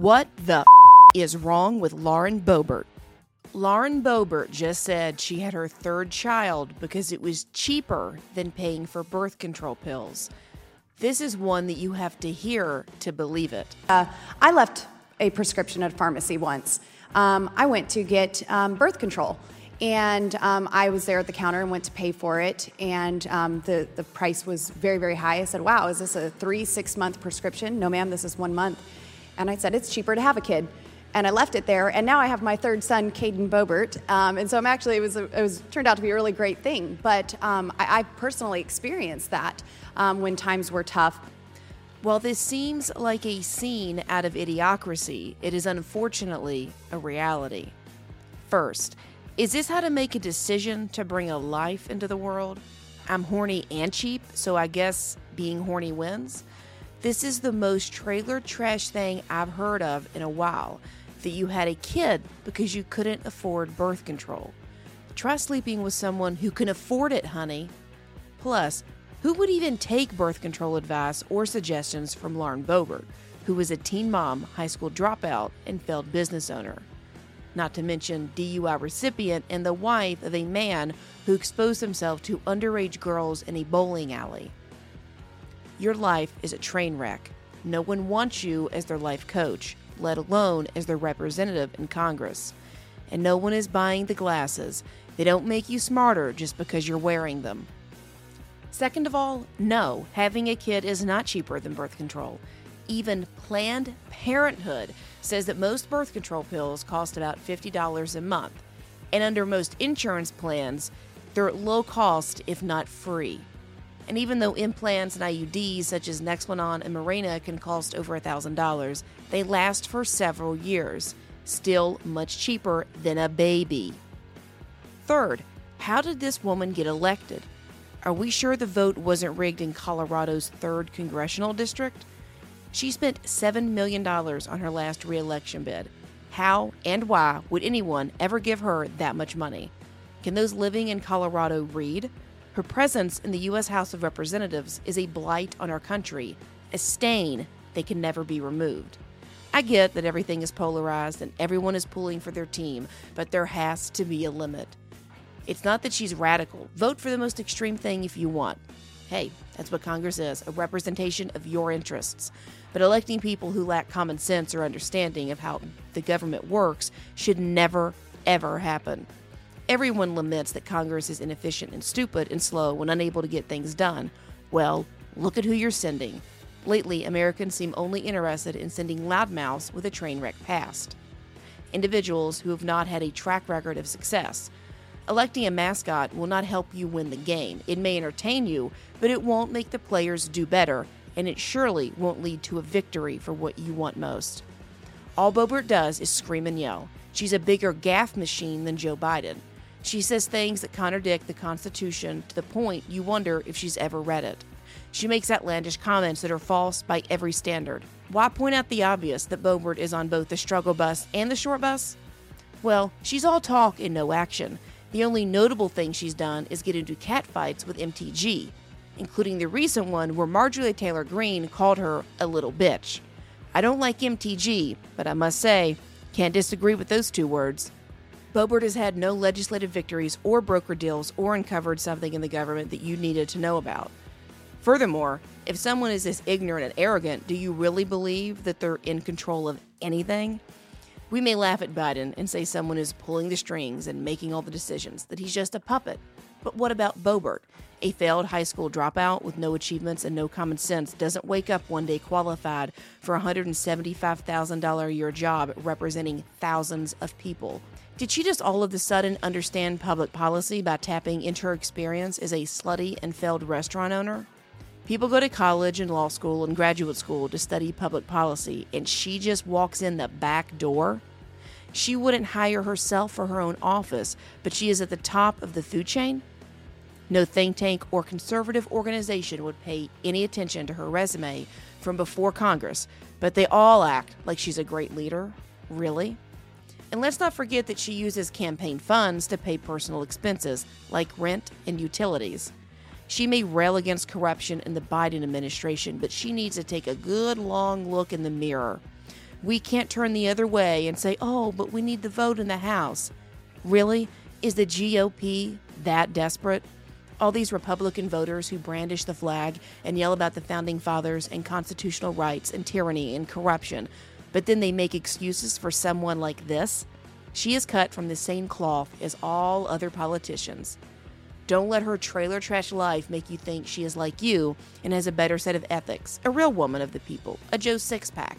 What the is wrong with Lauren Boebert? Lauren Boebert just said she had her third child because it was cheaper than paying for birth control pills. This is one that you have to hear to believe it. I left a prescription at a pharmacy once. I went to get birth control, and I was there at the counter and went to pay for it, and the price was very, very high. I said, wow, is this a 3-6 month prescription? No, ma'am, this is 1 month. And I said, it's cheaper to have a kid. And I left it there, and now I have my third son, Caden Boebert, and so I'm actually, it turned out to be a really great thing, but I personally experienced that when times were tough. While this seems like a scene out of Idiocracy, it is unfortunately a reality. First, is this how to make a decision to bring a life into the world? I'm horny and cheap, so I guess being horny wins? This is the most trailer trash thing I've heard of in a while, that you had a kid because you couldn't afford birth control. Try sleeping with someone who can afford it, honey. Plus, who would even take birth control advice or suggestions from Lauren Boebert, who was a teen mom, high school dropout, and failed business owner? Not to mention DUI recipient and the wife of a man who exposed himself to underage girls in a bowling alley. Your life is a train wreck. No one wants you as their life coach, let alone as their representative in Congress. And no one is buying the glasses. They don't make you smarter just because you're wearing them. Second of all, no, having a kid is not cheaper than birth control. Even Planned Parenthood says that most birth control pills cost about $50 a month. And under most insurance plans, they're at low cost if not free. And even though implants and IUDs such as Nexplanon and Mirena can cost over $1,000, they last for several years, still much cheaper than a baby. Third, how did this woman get elected? Are we sure the vote wasn't rigged in Colorado's 3rd congressional district? She spent $7 million on her last re-election bid. How and why would anyone ever give her that much money? Can those living in Colorado read? Her presence in the U.S. House of Representatives is a blight on our country, a stain that can never be removed. I get that everything is polarized and everyone is pulling for their team, but there has to be a limit. It's not that she's radical. Vote for the most extreme thing if you want. Hey, that's what Congress is, a representation of your interests. But electing people who lack common sense or understanding of how the government works should never, ever happen. Everyone laments that Congress is inefficient and stupid and slow and unable to get things done. Well, look at who you're sending. Lately, Americans seem only interested in sending loudmouths with a train wreck past. Individuals who have not had a track record of success. Electing a mascot will not help you win the game. It may entertain you, but it won't make the players do better, and it surely won't lead to a victory for what you want most. All Boebert does is scream and yell. She's a bigger gaffe machine than Joe Biden. She says things that contradict the Constitution to the point you wonder if she's ever read it. She makes outlandish comments that are false by every standard. Why point out the obvious that Boebert is on both the struggle bus and the short bus? Well, she's all talk and no action. The only notable thing she's done is get into catfights with MTG, including the recent one where Marjorie Taylor Greene called her a little bitch. I don't like MTG, but I must say, can't disagree with those two words. Boebert has had no legislative victories or broker deals or uncovered something in the government that you needed to know about. Furthermore, if someone is this ignorant and arrogant, do you really believe that they're in control of anything? We may laugh at Biden and say someone is pulling the strings and making all the decisions, that he's just a puppet. But what about Boebert? A failed high school dropout with no achievements and no common sense doesn't wake up one day qualified for a $175,000 a year job representing thousands of people. Did she just all of a sudden understand public policy by tapping into her experience as a slutty and failed restaurant owner? People go to college and law school and graduate school to study public policy, and she just walks in the back door? She wouldn't hire herself for her own office, but she is at the top of the food chain? No think tank or conservative organization would pay any attention to her resume from before Congress, but they all act like she's a great leader. Really? And let's not forget that she uses campaign funds to pay personal expenses, like rent and utilities. She may rail against corruption in the Biden administration, but she needs to take a good long look in the mirror. We can't turn the other way and say, oh, but we need the vote in the House. Really? Is the GOP that desperate? All these Republican voters who brandish the flag and yell about the Founding Fathers and constitutional rights and tyranny and corruption, but then they make excuses for someone like this? She is cut from the same cloth as all other politicians. Don't let her trailer trash life make you think she is like you and has a better set of ethics, a real woman of the people, a Joe Sixpack.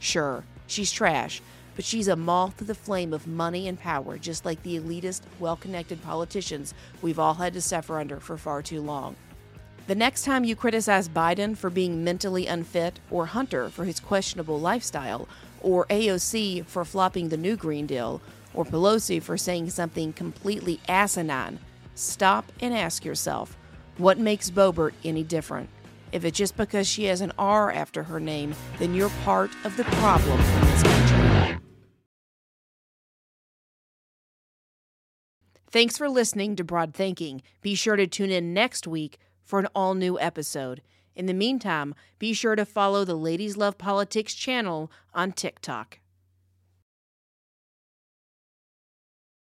Sure, she's trash, but she's a moth to the flame of money and power, just like the elitist, well-connected politicians we've all had to suffer under for far too long. The next time you criticize Biden for being mentally unfit, or Hunter for his questionable lifestyle, or AOC for flopping the new Green Deal, or Pelosi for saying something completely asinine, stop and ask yourself, what makes Boebert any different? If it's just because she has an R after her name, then you're part of the problem in this country. Thanks for listening to Broad Thinking. Be sure to tune in next week for an all-new episode. In the meantime, be sure to follow the Ladies Love Politics channel on TikTok.